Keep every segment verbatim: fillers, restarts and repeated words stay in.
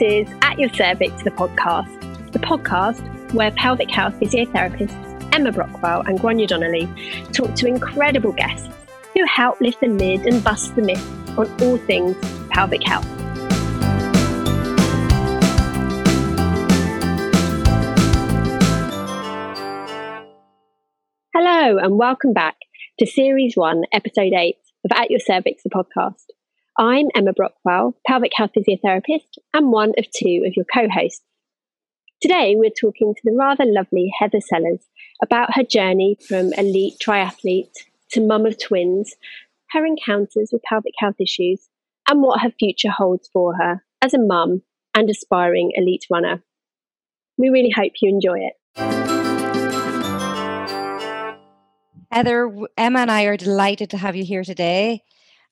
This is At Your Cervix, the podcast. The podcast where pelvic health physiotherapists Emma Brockwell and Grainne Donnelly talk to incredible guests who help lift the lid and bust the myth on all things pelvic health. Hello and welcome back to Series one, Episode eight of At Your Cervix, the podcast. I'm Emma Brockwell, pelvic health physiotherapist and one of two of your co-hosts. Today we're talking to the rather lovely Heather Sellers about her journey from elite triathlete to mum of twins, her encounters with pelvic health issues and what her future holds for her as a mum and aspiring elite runner. We really hope you enjoy it. Heather, Emma and I are delighted to have you here today.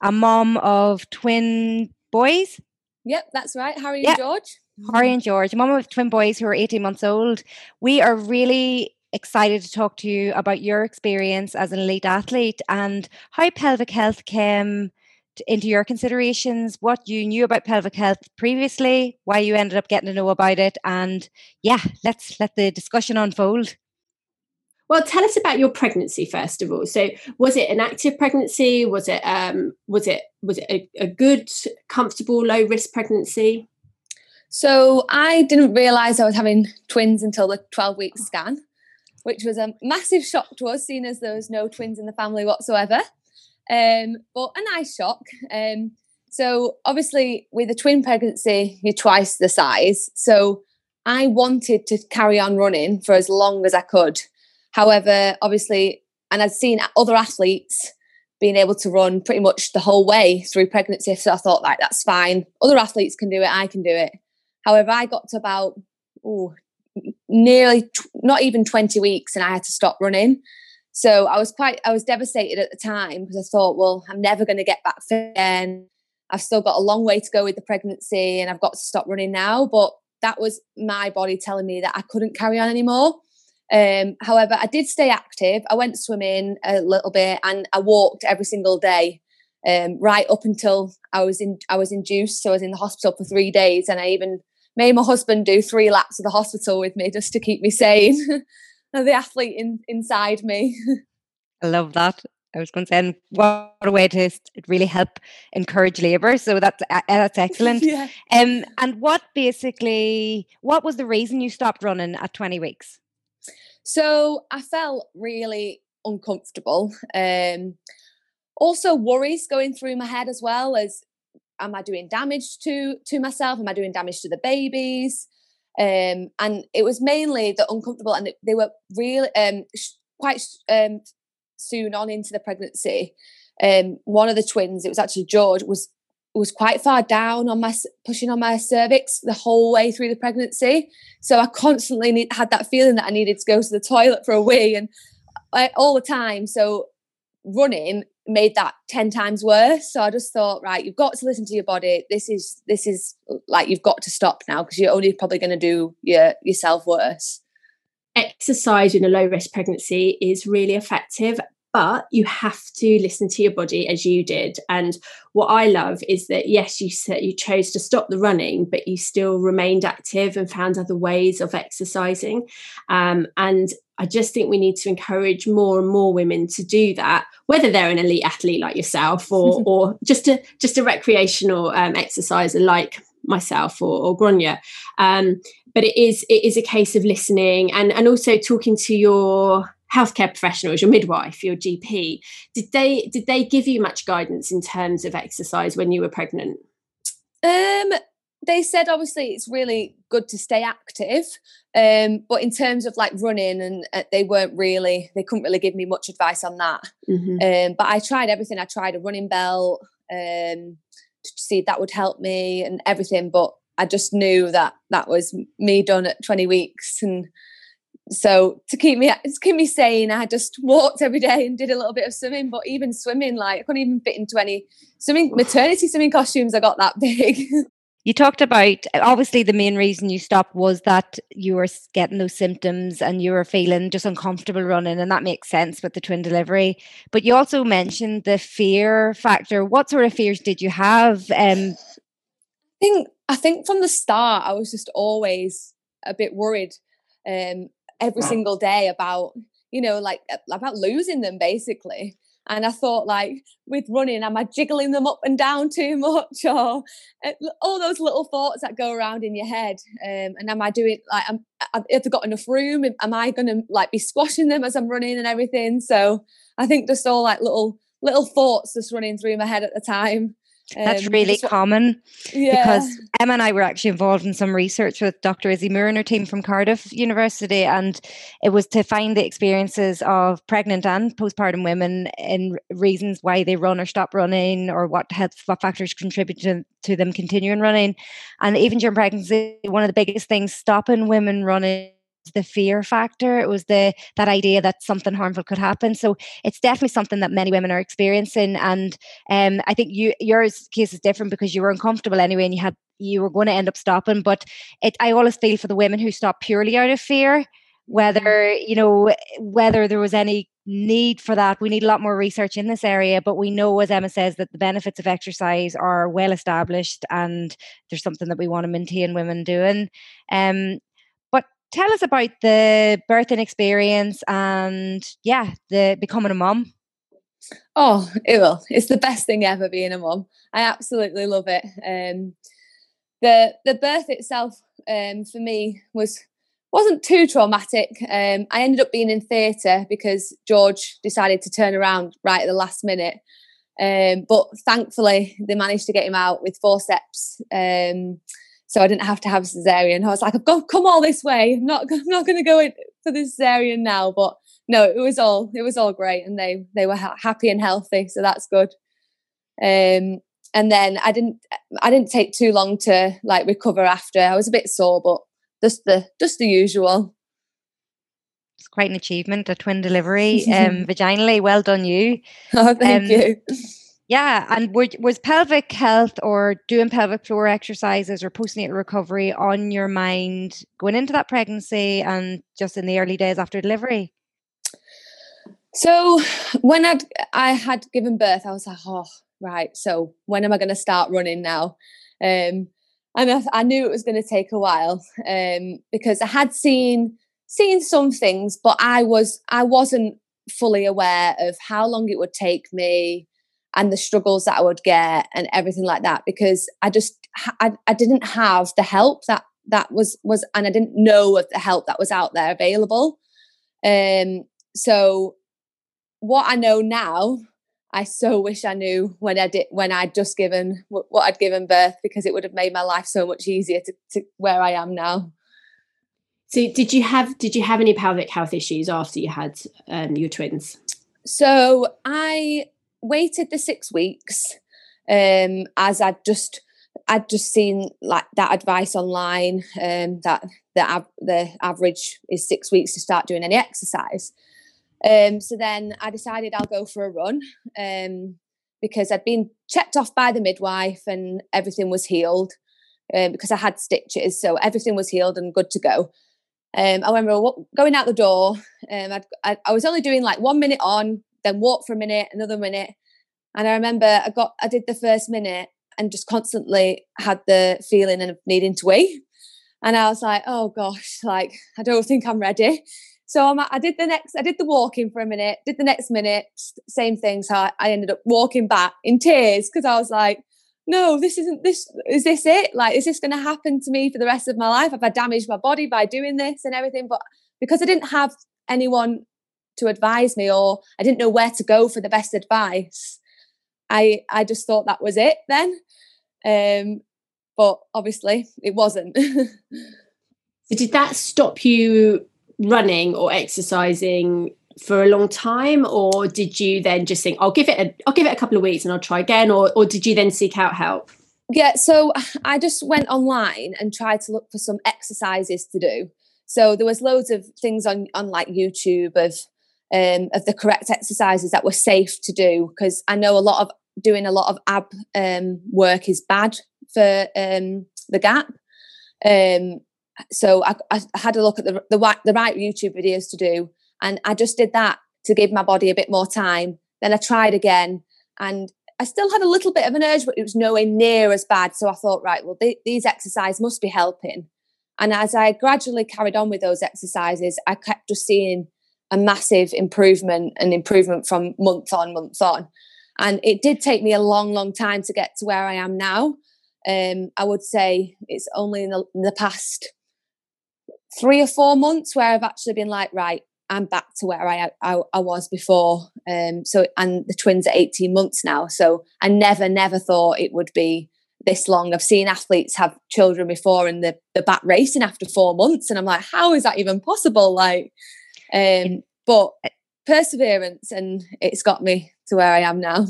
A mom of twin boys. Yep, that's right. Harry yep. and George. Harry and George, mom of twin boys who are eighteen months old. We are really excited to talk to you about your experience as an elite athlete and how pelvic health came to, into your considerations, what you knew about pelvic health previously, why you ended up getting to know about it. And yeah, let's let the discussion unfold. Well, tell us about your pregnancy, first of all. So was it an active pregnancy? Was it um, was it was it a, a good, comfortable, low-risk pregnancy? So I didn't realise I was having twins until the twelve-week scan, which was a massive shock to us, seeing as there was no twins in the family whatsoever. Um, but a nice shock. Um, so obviously, with a twin pregnancy, you're twice the size. So I wanted to carry on running for as long as I could. However, obviously, and I'd seen other athletes being able to run pretty much the whole way through pregnancy. So I thought, like, that's fine. Other athletes can do it. I can do it. However, I got to about ooh, nearly t- not even twenty weeks and I had to stop running. So I was quite, I was devastated at the time because I thought, well, I'm never going to get back fit again. I've still got a long way to go with the pregnancy and I've got to stop running now. But that was my body telling me that I couldn't carry on anymore. Um, however, I did stay active. I went swimming a little bit and I walked every single day, um, right up until I was in, I was induced. So I was in the hospital for three days and I even made my husband do three laps of the hospital with me just to keep me sane. The athlete in, inside me. I love that. I was going to say, what a way to really help encourage labour. So that's uh, that's excellent. yeah. Um, and what basically, what was the reason you stopped running at twenty weeks? So I felt really uncomfortable. Um, also worries going through my head as well as, am I doing damage to, to myself? Am I doing damage to the babies? Um, and it was mainly the uncomfortable, and they were really um, sh- quite um, soon on into the pregnancy. Um, one of the twins, it was actually George, was was quite far down on my pushing on my cervix the whole way through the pregnancy. So I constantly need, had that feeling that I needed to go to the toilet for a wee and I, all the time. So running made that ten times worse. So I just thought, right, you've got to listen to your body. This is, this is like, you've got to stop now because you're only probably going to do your, yourself worse. Exercise in a low risk pregnancy is really effective, but you have to listen to your body as you did. And what I love is that, yes, you said you chose to stop the running, but you still remained active and found other ways of exercising. Um, and I just think we need to encourage more and more women to do that, whether they're an elite athlete like yourself or or just a just a recreational um, exerciser like myself or, or Grainne. Um, but it is it is a case of listening and and also talking to your healthcare professionals, your midwife, your G P. Did they did they give you much guidance in terms of exercise when you were pregnant? Um, they said obviously it's really good to stay active, um, but in terms of like running, and uh, they weren't really, they couldn't really give me much advice on that. Mm-hmm. Um, but I tried everything. I tried a running belt um, to see if that would help me and everything, but I just knew that that was me done at twenty weeks and. So to keep me to keep me sane, I just walked every day and did a little bit of swimming. But even swimming, like I couldn't even fit into any swimming maternity swimming costumes. I got that big. You talked about obviously the main reason you stopped was that you were getting those symptoms and you were feeling just uncomfortable running, and that makes sense with the twin delivery. But you also mentioned the fear factor. What sort of fears did you have? Um, think I think from the start I was just always a bit worried um, every single day about, you know, like about losing them basically. And I thought, like, with running, am I jiggling them up and down too much, or uh, all those little thoughts that go around in your head? Um, and am I doing like, I'm, I've, have I got enough room? Am I going to like be squashing them as I'm running and everything? So I think just all like little little thoughts just running through my head at the time. Um, That's really just, common yeah. because Emma and I were actually involved in some research with Doctor Izzy Moore and her team from Cardiff University, and it was to find the experiences of pregnant and postpartum women and reasons why they run or stop running, or what health what factors contribute to, to them continuing running. And even during pregnancy, one of the biggest things stopping women running, the fear factor. It was the that idea that something harmful could happen. So it's definitely something that many women are experiencing. And um, I think you yours case is different because you were uncomfortable anyway, and you had you were going to end up stopping. But it, I always feel for the women who stop purely out of fear, whether you know whether there was any need for that. We need a lot more research in this area, but we know, as Emma says, that the benefits of exercise are well established, and there's something that we want to maintain women doing. Um. Tell us about the birthing experience and, yeah, the becoming a mum. Oh, it will. It's the best thing ever, being a mum. I absolutely love it. Um, the the birth itself um, for me was wasn't too traumatic. Um, I ended up being in theatre because George decided to turn around right at the last minute. Um, but thankfully, they managed to get him out with forceps. Um So I didn't have to have cesarean. I was like, I've got come all this way. I'm not, I'm not going to go in for the cesarean now. But no, it was all, it was all great, and they, they were ha- happy and healthy, so that's good. Um, and then I didn't, I didn't take too long to like recover after. I was a bit sore, but just the, just the usual. It's quite an achievement, a twin delivery, um, vaginally. Well done, you. Oh, thank um, you. Yeah, and were, was pelvic health or doing pelvic floor exercises or postnatal recovery on your mind going into that pregnancy and just in the early days after delivery? So when I'd, I had given birth, I was like, oh, right, so when am I going to start running now? Um, and I, I knew it was going to take a while um, because I had seen seen some things, but I was I wasn't fully aware of how long it would take me and the struggles that I would get and everything like that, because I just, I, I didn't have the help that, that was, was, and I didn't know of the help that was out there available. Um, so what I know now, I so wish I knew when I did, when I'd just given what I'd given birth, because it would have made my life so much easier to, to where I am now. So did you have, did you have any pelvic health issues after you had um, your twins? So I, waited the six weeks um as I'd just I'd just seen like that advice online um that the ab- the average is six weeks to start doing any exercise. Um so then I decided I'll go for a run um because I'd been checked off by the midwife and everything was healed um, because I had stitches, so everything was healed and good to go. Um I remember going out the door um I'd, I, I was only doing like one minute on, then walk for a minute, another minute. And I remember I got, I did the first minute and just constantly had the feeling of needing to wait. And I was like, oh gosh, like, I don't think I'm ready. So I'm, I did the next, I did the walking for a minute, did the next minute, same thing. So I, I ended up walking back in tears because I was like, no, this isn't, this, is this it? Like, is this going to happen to me for the rest of my life? Have I damaged my body by doing this and everything? But because I didn't have anyone to advise me, or I didn't know where to go for the best advice, I I just thought that was it then, um, but obviously it wasn't. So did that stop you running or exercising for a long time, or did you then just think, I'll give it a I'll give it a couple of weeks and I'll try again, or or did you then seek out help? Yeah, so I just went online and tried to look for some exercises to do. So there was loads of things on on like YouTube of Um, of the correct exercises that were safe to do, because I know a lot of doing a lot of ab um, work is bad for um, the gap. Um, so I, I had a look at the, the the right YouTube videos to do, and I just did that to give my body a bit more time. Then I tried again, and I still had a little bit of an urge, but it was nowhere near as bad. So I thought, right, well, th- these exercises must be helping. And as I gradually carried on with those exercises, I kept just seeing a massive improvement and improvement from month on, month on. And it did take me a long, long time to get to where I am now. Um, I would say it's only in the, in the past three or four months where I've actually been like, right, I'm back to where I I, I was before. Um, so, and the twins are eighteen months now. So I never, never thought it would be this long. I've seen athletes have children before and they're, they're back racing after four months. And I'm like, how is that even possible? Like, um, but perseverance, and it's got me to where I am now.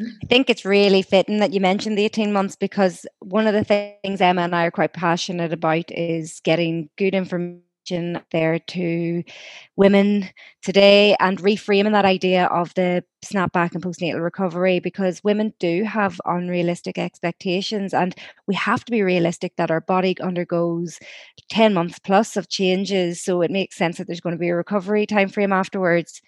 I think it's really fitting that you mentioned the eighteen months, because one of the things Emma and I are quite passionate about is getting good information out there to women today and reframing that idea of the snapback and postnatal recovery, because women do have unrealistic expectations, and we have to be realistic that our body undergoes ten months plus of changes. So it makes sense that there's going to be a recovery time frame afterwards.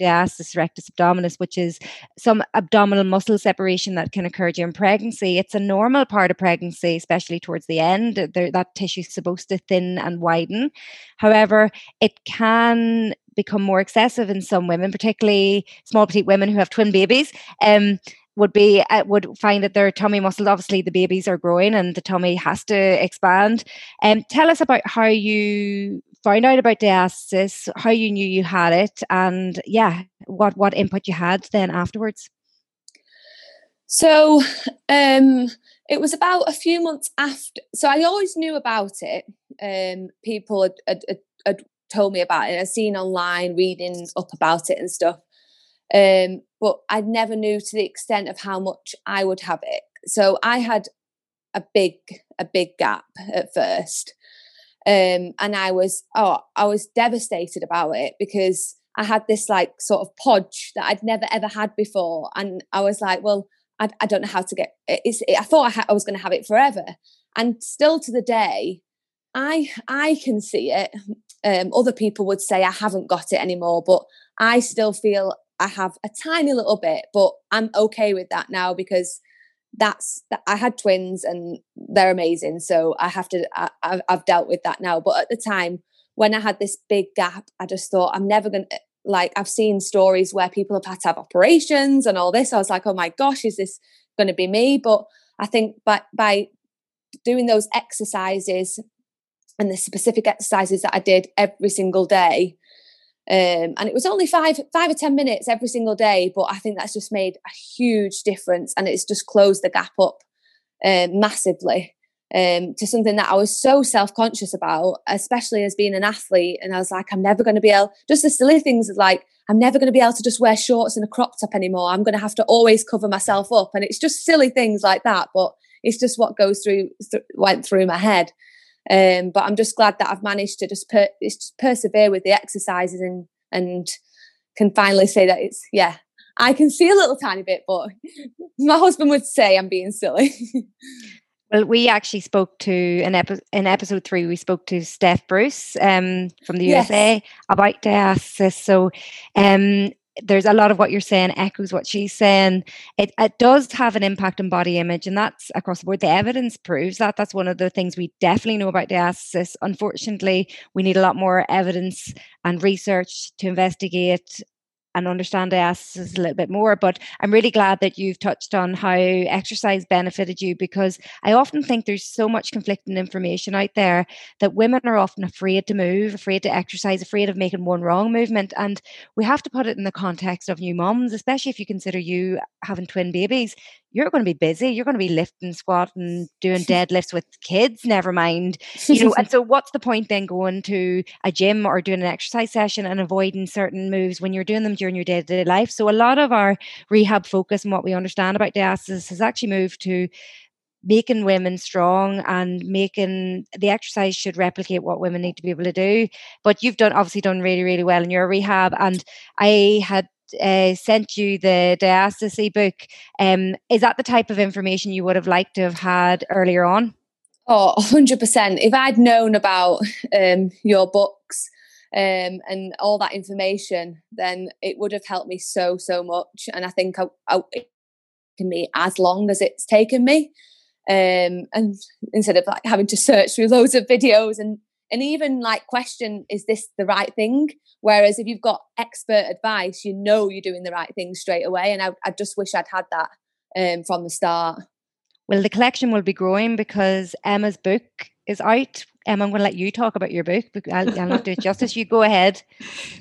Diastasis rectus abdominis, which is some abdominal muscle separation that can occur during pregnancy. It's a normal part of pregnancy, especially towards the end. There, that tissue is supposed to thin and widen. However, it can become more excessive in some women, particularly small petite women who have twin babies. Um, would be uh, would find that their tummy muscle, obviously the babies are growing and the tummy has to expand. Um, tell us about how you found out about diastasis, how you knew you had it, and yeah, what what input you had then afterwards. So um, it was about a few months after. So I always knew about it. Um, people had, had, had told me about it. I'd seen online, reading up about it and stuff. Um, but I never knew to the extent of how much I would have it. So I had a big, a big gap at first. Um, and I was, oh, I was devastated about it, because I had this like sort of podge that I'd never ever had before. And I was like, well, I, I don't know how to get it. It's, it I thought I, ha- I was going to have it forever. And still to the day, I, I can see it. Um, other people would say I haven't got it anymore, but I still feel I have a tiny little bit, but I'm okay with that now, because that's I had twins and they're amazing. So I have to, I, I've, I've dealt with that now. But at the time when I had this big gap, I just thought I'm never going to, like, I've seen stories where people have had to have operations and all this. I was like, oh my gosh, is this going to be me? But I think by, by doing those exercises and the specific exercises that I did every single day, Um, and it was only five, five or ten minutes every single day, but I think that's just made a huge difference, and it's just closed the gap up um, massively um, to something that I was so self-conscious about, especially as being an athlete. And I was like, I'm never going to be able, just the silly things like, I'm never going to be able to just wear shorts and a crop top anymore. I'm going to have to always cover myself up, and it's just silly things like that. But it's just what goes through, th- went through my head. Um, but I'm just glad that I've managed to just, per- just persevere with the exercises and and can finally say that it's, yeah, I can see a little tiny bit, but my husband would say I'm being silly. Well, we actually spoke to, in, epi- in episode three, we spoke to Steph Bruce um, from the yes. U S A about diastasis. So um, there's a lot of what you're saying echoes what she's saying. It, it does have an impact on body image, and that's across the board. The evidence proves that. That's one of the things we definitely know about diastasis. Unfortunately, we need a lot more evidence and research to investigate and understand diastasis a little bit more. But I'm really glad that you've touched on how exercise benefited you, because I often think there's so much conflicting information out there that women are often afraid to move, afraid to exercise, afraid of making one wrong movement. And we have to put it in the context of new moms, especially if you consider you having twin babies. You're going to be busy. You're going to be lifting, squatting, doing deadlifts with kids, never mind. You know, and so what's the point then going to a gym or doing an exercise session and avoiding certain moves when you're doing them during your day-to-day life? So a lot of our rehab focus and what we understand about diastasis has actually moved to making women strong, and making the exercise should replicate what women need to be able to do. But you've done obviously done really, really well in your rehab. And I had Uh, sent you the diastasis ebook. Um, is that the type of information you would have liked to have had earlier on? Oh, one hundred percent. If I'd known about um, your books um, and all that information, then it would have helped me so, so much. And I think I, I, taken me as long as it's taken me. Um, and instead of like having to search through loads of videos and, and even like question, is this the right thing? Whereas if you've got expert advice, you know you're doing the right thing straight away. And I, I just wish I'd had that um, from the start. Well, the collection will be growing because Emma's book is out. Emma, I'm going to let you talk about your book. I'll, I'll not do it justice. You go ahead.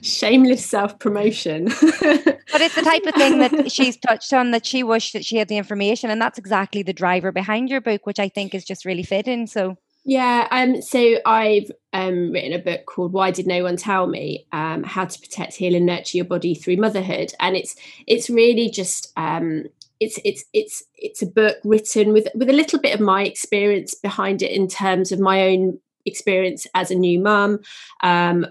Shameless self-promotion. But it's the type of thing that she's touched on, that she wished that she had the information. And that's exactly the driver behind your book, which I think is just really fitting. So yeah. Um. So I've um written a book called Why Did No One Tell Me? Um. How to Protect, Heal and Nurture Your Body Through Motherhood. And it's it's really just... um. It's it's it's it's a book written with with a little bit of my experience behind it in terms of my own experience as a new mum. Um,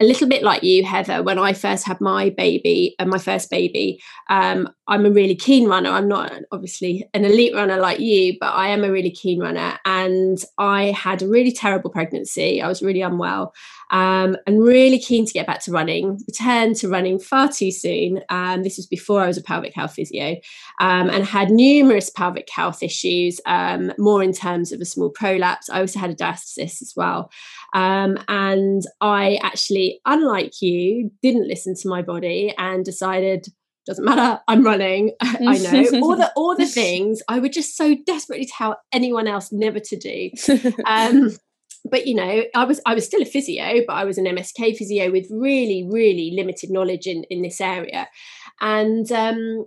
a little bit like you, Heather, when I first had my baby and uh, my first baby, um, I'm a really keen runner. I'm not obviously an elite runner like you, but I am a really keen runner. And I had a really terrible pregnancy. I was really unwell um, and really keen to get back to running, returned to running far too soon. Um, this was before I was a pelvic health physio um, and had numerous pelvic health issues, um, more in terms of a small prolapse. I also had a diastasis as well. Um, and I actually, unlike you, didn't listen to my body and decided, doesn't matter, I'm running. I know all the all the things I would just so desperately tell anyone else never to do. Um, but you know, I was I was still a physio, but I was an M S K physio with really really limited knowledge in in this area, and um,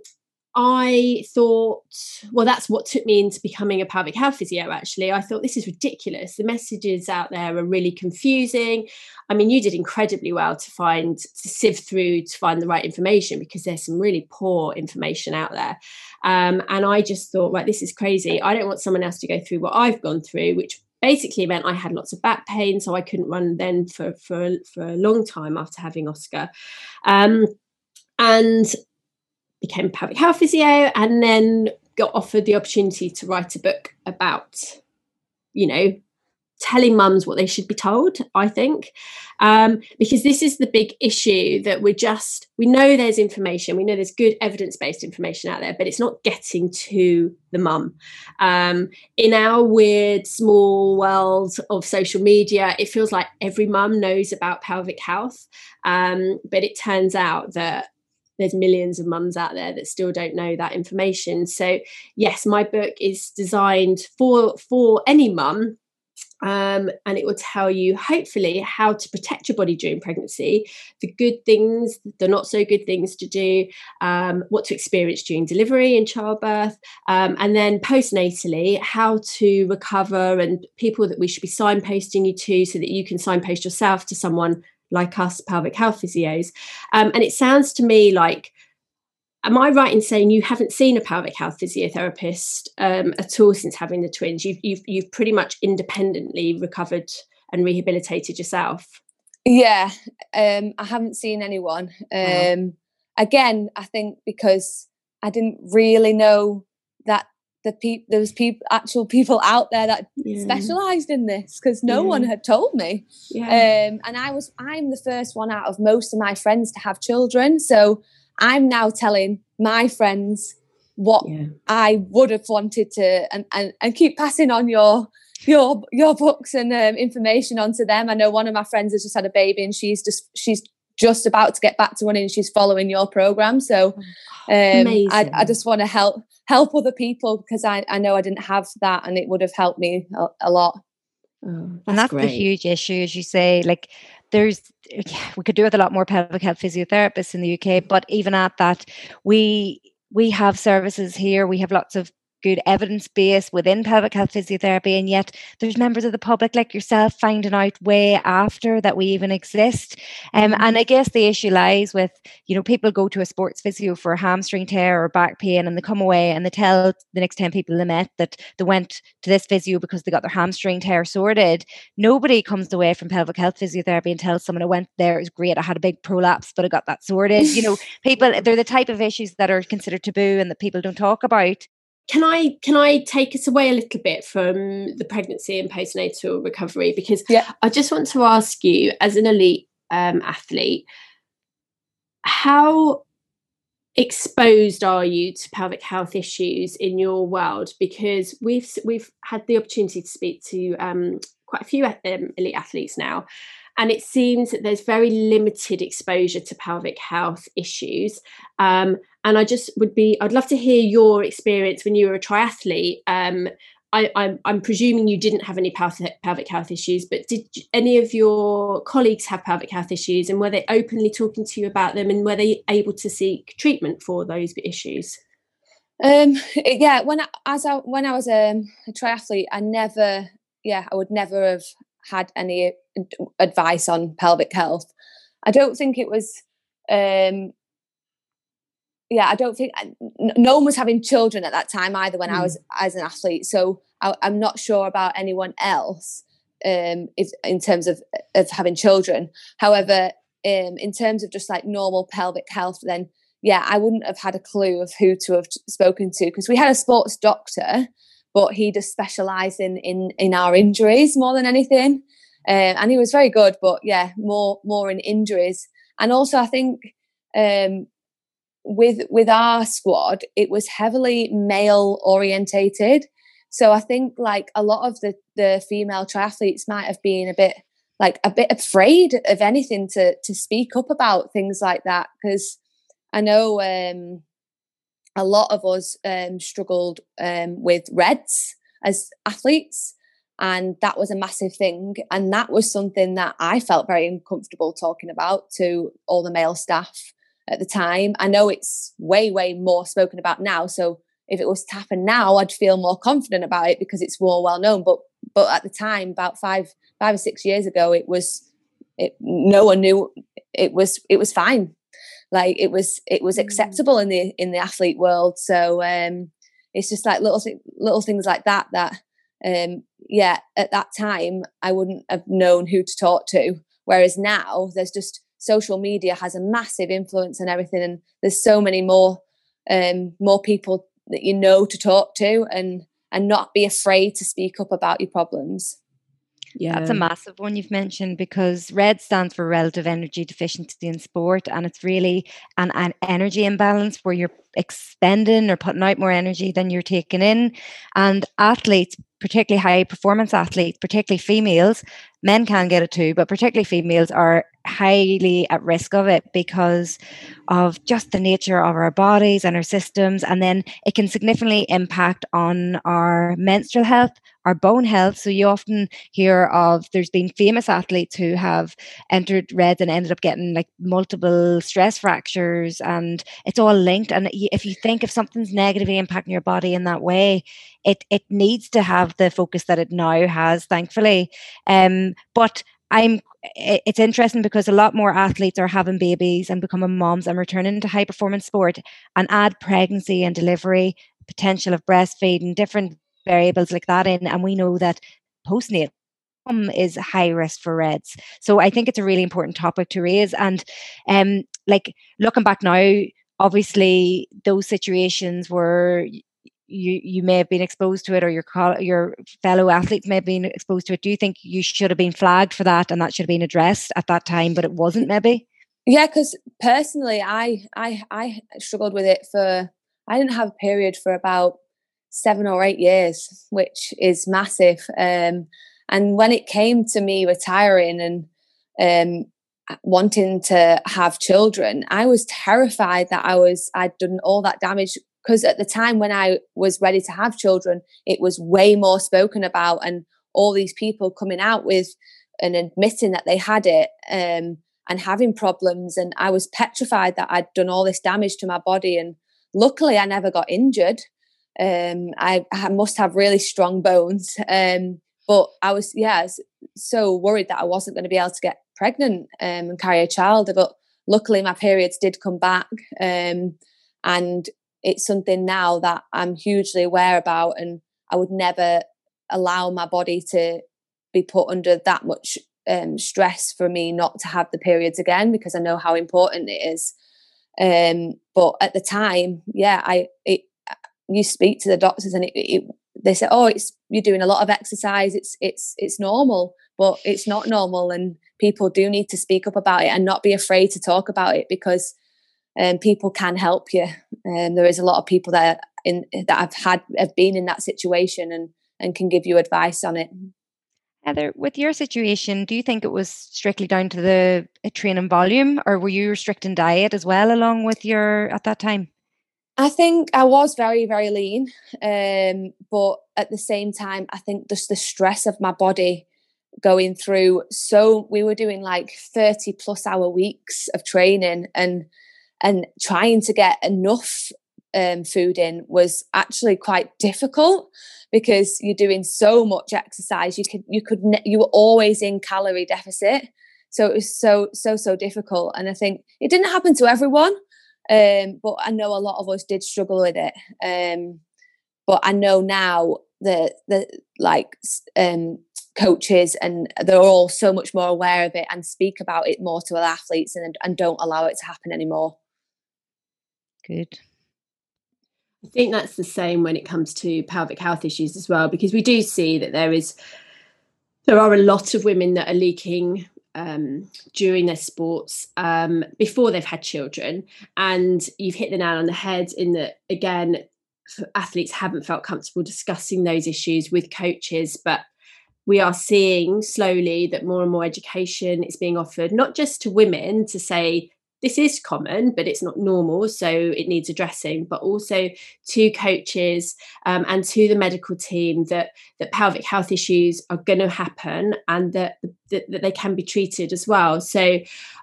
I thought, well, that's what took me into becoming a pelvic health physio, actually. I thought, this is ridiculous. The messages out there are really confusing. I mean, you did incredibly well to find, to sift through, to find the right information, because there's some really poor information out there. Um, and I just thought, right, this is crazy. I don't want someone else to go through what I've gone through, which basically meant I had lots of back pain, so I couldn't run then for, for, for a long time after having Oscar. Um, and... became a pelvic health physio, and then got offered the opportunity to write a book about, you know, telling mums what they should be told, I think, um, because this is the big issue that we're just, we know there's information, we know there's good evidence-based information out there, but it's not getting to the mum. Um, in our weird small world of social media, it feels like every mum knows about pelvic health, um, but it turns out that there's millions of mums out there that still don't know that information. So yes, my book is designed for, for any mum, um, and it will tell you, hopefully, how to protect your body during pregnancy, the good things, the not so good things to do, um, what to experience during delivery and childbirth, um, and then postnatally, how to recover, and people that we should be signposting you to so that you can signpost yourself to someone like us pelvic health physios. Um, and it sounds to me like, am I right in saying you haven't seen a pelvic health physiotherapist um, at all since having the twins? You've, you've, you've pretty much independently recovered and rehabilitated yourself. Yeah, um, I haven't seen anyone. Um, wow. Again, I think because I didn't really know that the pe- there was pe- actual people out there that yeah. specialised in this, because no yeah. one had told me. Yeah. Um, and I was, I'm the first one out of most of my friends to have children. So I'm now telling my friends what yeah. I would have wanted to, and, and, and keep passing on your, your, your books and um, information onto them. I know one of my friends has just had a baby, and she's just, she's just about to get back to running. She's following your program. So um, I, I just want to help, help other people, because I, I know I didn't have that, and it would have helped me a, a lot. Oh, that's and that's great. The huge issue, as you say, like there's, we could do with a lot more pelvic health physiotherapists in the U K, but even at that, we, we have services here. We have lots of good evidence base within pelvic health physiotherapy, and yet there's members of the public like yourself finding out way after that we even exist. Um, mm-hmm. And I guess the issue lies with, you know, people go to a sports physio for a hamstring tear or back pain, and they come away and they tell the next ten people they met that they went to this physio because they got their hamstring tear sorted. Nobody comes away from pelvic health physiotherapy and tells someone, I went there, it was great, I had a big prolapse, but I got that sorted. You know, people, they're the type of issues that are considered taboo and that people don't talk about. Can I can I take us away a little bit from the pregnancy and postnatal recovery? Because yeah. I just want to ask you, as an elite um, athlete, how exposed are you to pelvic health issues in your world? Because we've we've had the opportunity to speak to um, quite a few um, elite athletes now, and it seems that there's very limited exposure to pelvic health issues. Um, and I just would be, I'd love to hear your experience when you were a triathlete. Um, I, I'm, I'm presuming you didn't have any pelvic health issues, but did any of your colleagues have pelvic health issues, and were they openly talking to you about them, and were they able to seek treatment for those issues? Um, yeah, when I, as I, when I was a, a triathlete, I never, yeah, I would never have had any advice on pelvic health. I don't think it was, um, yeah, I don't think no one was having children at that time either when mm. I was as an athlete. So I, I'm not sure about anyone else um, if, in terms of, of having children. However, um, in terms of just like normal pelvic health, then, yeah, I wouldn't have had a clue of who to have spoken to, because we had a sports doctor, but he just specialised in, in, in our injuries more than anything. Um, and he was very good, but yeah, more, more in injuries. And also I think, um, with with our squad, it was heavily male orientated, so I think like a lot of the the female triathletes might have been a bit like a bit afraid of anything to to speak up about things like that, because I know um a lot of us um struggled um with REDs as athletes, and that was a massive thing, and that was something that I felt very uncomfortable talking about to all the male staff at the time. I know it's way, way more spoken about now. So if it was to happen now, I'd feel more confident about it because it's more well known. But but at the time, about five five or six years ago, it was it, no one knew it was it was fine. Like it was it was acceptable in the in the athlete world. So um, it's just like little th- little things like that. That um, yeah, at that time, I wouldn't have known who to talk to. Whereas now, there's just social media has a massive influence on everything, and there's so many more um more people that you know to talk to, and and not be afraid to speak up about your problems. Yeah, that's a massive one you've mentioned, because RED stands for relative energy deficiency in sport, and it's really an, an energy imbalance where you're expending or putting out more energy than you're taking in. And athletes, particularly high performance athletes, particularly females, men can get it too, but particularly females are highly at risk of it because of just the nature of our bodies and our systems. And then it can significantly impact on our menstrual health, our bone health. So you often hear of, there's been famous athletes who have entered RED and ended up getting like multiple stress fractures, and it's all linked. And if you think if something's negatively impacting your body in that way, it it needs to have the focus that it now has, thankfully. Um, but I'm it's interesting because a lot more athletes are having babies and becoming moms and returning to high performance sport, and add pregnancy and delivery, potential of breastfeeding, different variables like that in. And we know that postnatal is high risk for REDs. So I think it's a really important topic to raise. And um, like looking back now, obviously those situations were you you may have been exposed to it, or your your fellow athletes may have been exposed to it. Do you think you should have been flagged for that, and that should have been addressed at that time, but it wasn't maybe? Yeah, because personally, I, I I struggled with it for, I didn't have a period for about seven or eight years, which is massive. Um, and when it came to me retiring and um, wanting to have children, I was terrified that I was, I'd done all that damage. Because at the time when I was ready to have children, it was way more spoken about, and all these people coming out with and admitting that they had it um, and having problems. And I was petrified that I'd done all this damage to my body. And luckily, I never got injured. Um, I, I must have really strong bones. Um, but I was, yeah, I was so worried that I wasn't going to be able to get pregnant um, and carry a child. But luckily, my periods did come back. Um, and it's something now that I'm hugely aware about, and I would never allow my body to be put under that much um, stress for me not to have the periods again, because I know how important it is. Um, but at the time, yeah, I it, you speak to the doctors, and it, it, they say, "Oh, it's you're doing a lot of exercise. It's it's it's normal," but it's not normal, and people do need to speak up about it and not be afraid to talk about it, because um, people can help you. Um, there is a lot of people that in that have had have been in that situation and and can give you advice on it. Heather, with your situation, do you think it was strictly down to the training volume, or were you restricting diet as well along with your at that time? I think I was very, very lean, um, but at the same time, I think just the stress of my body going through. So we were doing like thirty plus hour weeks of training, and and trying to get enough um, food in was actually quite difficult because you're doing so much exercise. You could you could you were always in calorie deficit, so it was so so so difficult. And I think it didn't happen to everyone. Um, but I know a lot of us did struggle with it. Um, but I know now that the like um, coaches and they're all so much more aware of it and speak about it more to athletes and and don't allow it to happen anymore. Good. I think that's the same when it comes to pelvic health issues as well, because we do see that there is there are a lot of women that are leaking Um, during their sports, um, before they've had children. And you've hit the nail on the head in that, again, athletes haven't felt comfortable discussing those issues with coaches, but we are seeing slowly that more and more education is being offered, not just to women to say this is common, but it's not normal, so it needs addressing, but also to coaches um, and to the medical team that, that pelvic health issues are going to happen and that, that that they can be treated as well. So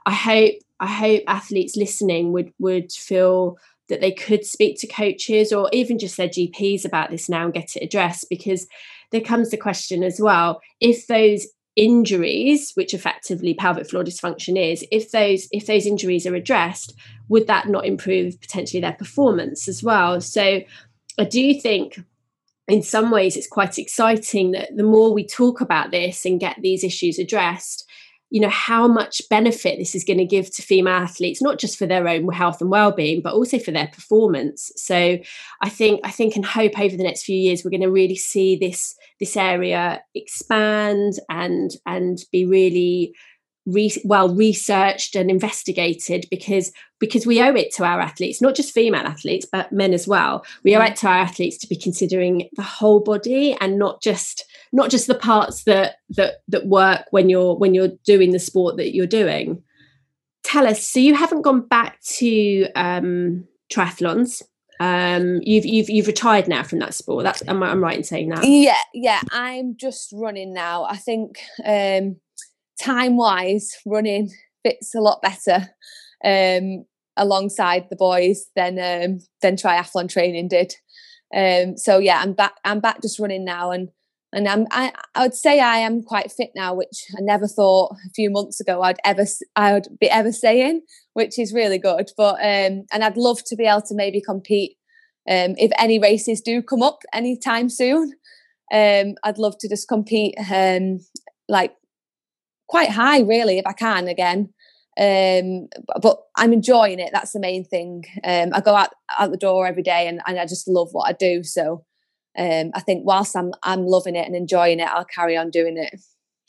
I hope I hope athletes listening would would feel that they could speak to coaches or even just their G Ps about this now and get it addressed, because there comes the question as well, if those injuries, which effectively pelvic floor dysfunction is, if those if those injuries are addressed, would that not improve potentially their performance as well? So I do think in some ways it's quite exciting that the more we talk about this and get these issues addressed, you know, how much benefit this is going to give to female athletes, not just for their own health and well-being, but also for their performance. So I think I think and hope over the next few years we're going to really see this this area expand and and be really re- well researched and investigated, because because we owe it to our athletes, not just female athletes but men as well. We owe it to our athletes to be considering the whole body and not just not just the parts that that that work when you're when you're doing the sport that you're doing. Tell us, so you haven't gone back to um, triathlons. Um, you've you've you've retired now from that sport. That's am I, I'm right in saying that? Yeah, yeah. I'm just running now. I think um, time wise, running fits a lot better um, alongside the boys than um, than triathlon training did. Um, so yeah, I'm back. I'm back just running now. And. And I'm, I, I would say I am quite fit now, which I never thought a few months ago I'd ever, I would be ever saying, which is really good. But um, and I'd love to be able to maybe compete um, if any races do come up anytime soon. Um, I'd love to just compete um, like quite high, really, if I can again. Um, but, but I'm enjoying it. That's the main thing. Um, I go out out the door every day, and, and I just love what I do. So. Um, I think whilst I'm I'm loving it and enjoying it, I'll carry on doing it.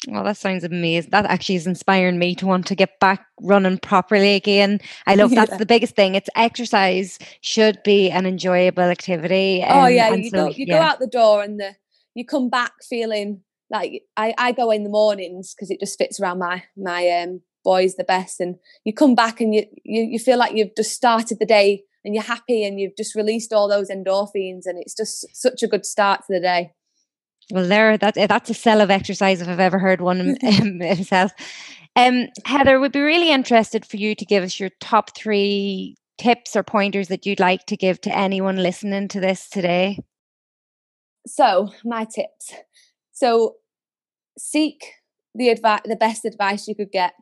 Well, that sounds amazing. That actually is inspiring me to want to get back running properly again. I love that's yeah. the biggest thing. It's exercise should be an enjoyable activity. Um, oh yeah, you, so, go, you yeah. go out the door and the, you come back feeling like I, I go in the mornings because it just fits around my my um, boys the best. And you come back and you, you you feel like you've just started the day. And you're happy and you've just released all those endorphins, and it's just such a good start to the day. Well, there, that, that's a cell of exercise if I've ever heard one myself. Um, Heather, we'd be really interested for you to give us your top three tips or pointers that you'd like to give to anyone listening to this today. So my tips. So seek the advice, the best advice you could get.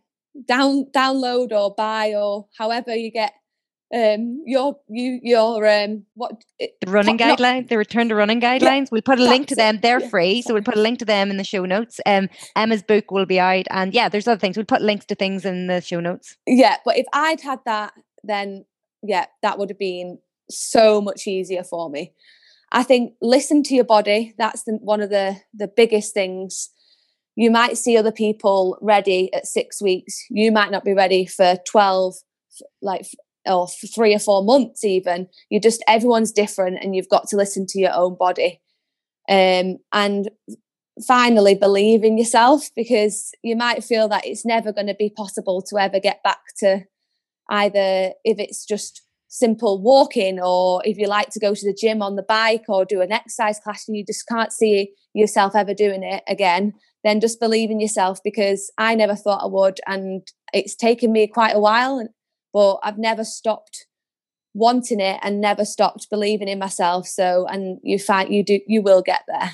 Down, download or buy or however you get um your you your um what the running top, guidelines not, the return to running guidelines. Yeah, we'll put a link to them. They're yeah. free, so we'll put a link to them in the show notes. um Emma's book will be out, and yeah, there's other things. We'll put links to things in the show notes. Yeah, but if I'd had that, then yeah, that would have been so much easier for me. I think listen to your body. That's the, one of the the biggest things. You might see other people ready at six weeks. You might not be ready for twelve, like or three or four months even. You just, everyone's different and you've got to listen to your own body. Um, and finally believe in yourself, because you might feel that it's never going to be possible to ever get back to either, if it's just simple walking or if you like to go to the gym on the bike or do an exercise class and you just can't see yourself ever doing it again, then just believe in yourself, because I never thought I would, and it's taken me quite a while, but I've never stopped wanting it and never stopped believing in myself. So, and you find you do, you will get there.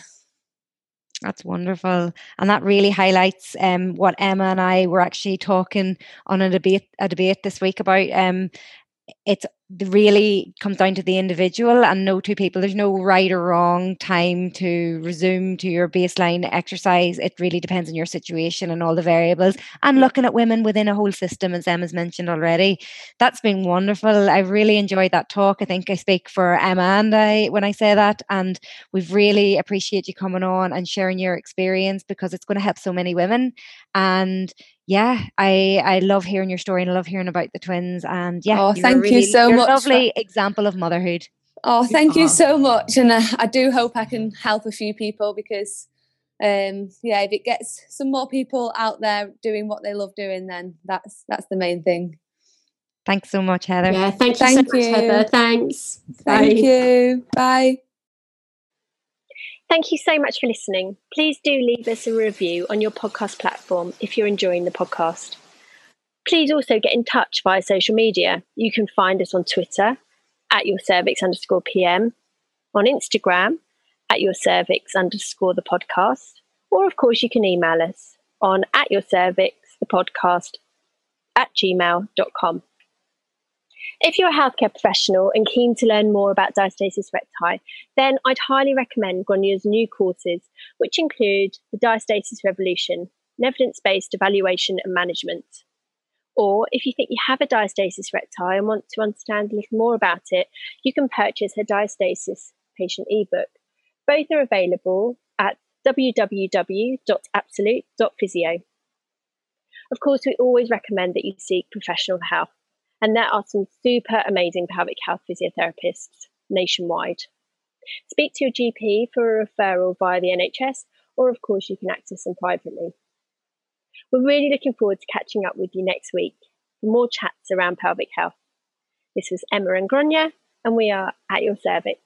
That's wonderful. And that really highlights um, what Emma and I were actually talking on a debate a debate this week about. Um, it really comes down to the individual, and no two people, there's no right or wrong time to resume to your baseline exercise. It really depends on your situation and all the variables. And looking at women within a whole system, as Emma's mentioned already, that's been wonderful. I really enjoyed that talk. I think I speak for Emma and I when I say that. And we've really appreciate you coming on and sharing your experience, because it's going to help so many women. And yeah, I, I love hearing your story and I love hearing about the twins. And yeah, oh, thank really, you so you're much. A lovely for... example of motherhood. Oh, thank Aww. you so much. And I, I do hope I can help a few people, because, um, yeah, if it gets some more people out there doing what they love doing, then that's that's the main thing. Thanks so much, Heather. Yeah, thank you thank so much, you. Heather. Thanks. Thank Bye. you. Bye. Thank you so much for listening. Please do leave us a review on your podcast platform if you're enjoying the podcast. Please also get in touch via social media. You can find us on Twitter, at your cervix underscore PM, on Instagram, at your cervix underscore the podcast, or of course you can email us on at your cervix the podcast at gmail dot com. If you're a healthcare professional and keen to learn more about diastasis recti, then I'd highly recommend Grainne's new courses, which include the Diastasis Revolution, an evidence-based evaluation and management. Or if you think you have a diastasis recti and want to understand a little more about it, you can purchase her diastasis patient ebook. Both are available at w w w dot absolute dot physio. Of course, we always recommend that you seek professional help. And there are some super amazing pelvic health physiotherapists nationwide. Speak to your G P for a referral via the N H S, or of course you can access them privately. We're really looking forward to catching up with you next week for more chats around pelvic health. This was Emma and Grainne, and we are At Your Cervix.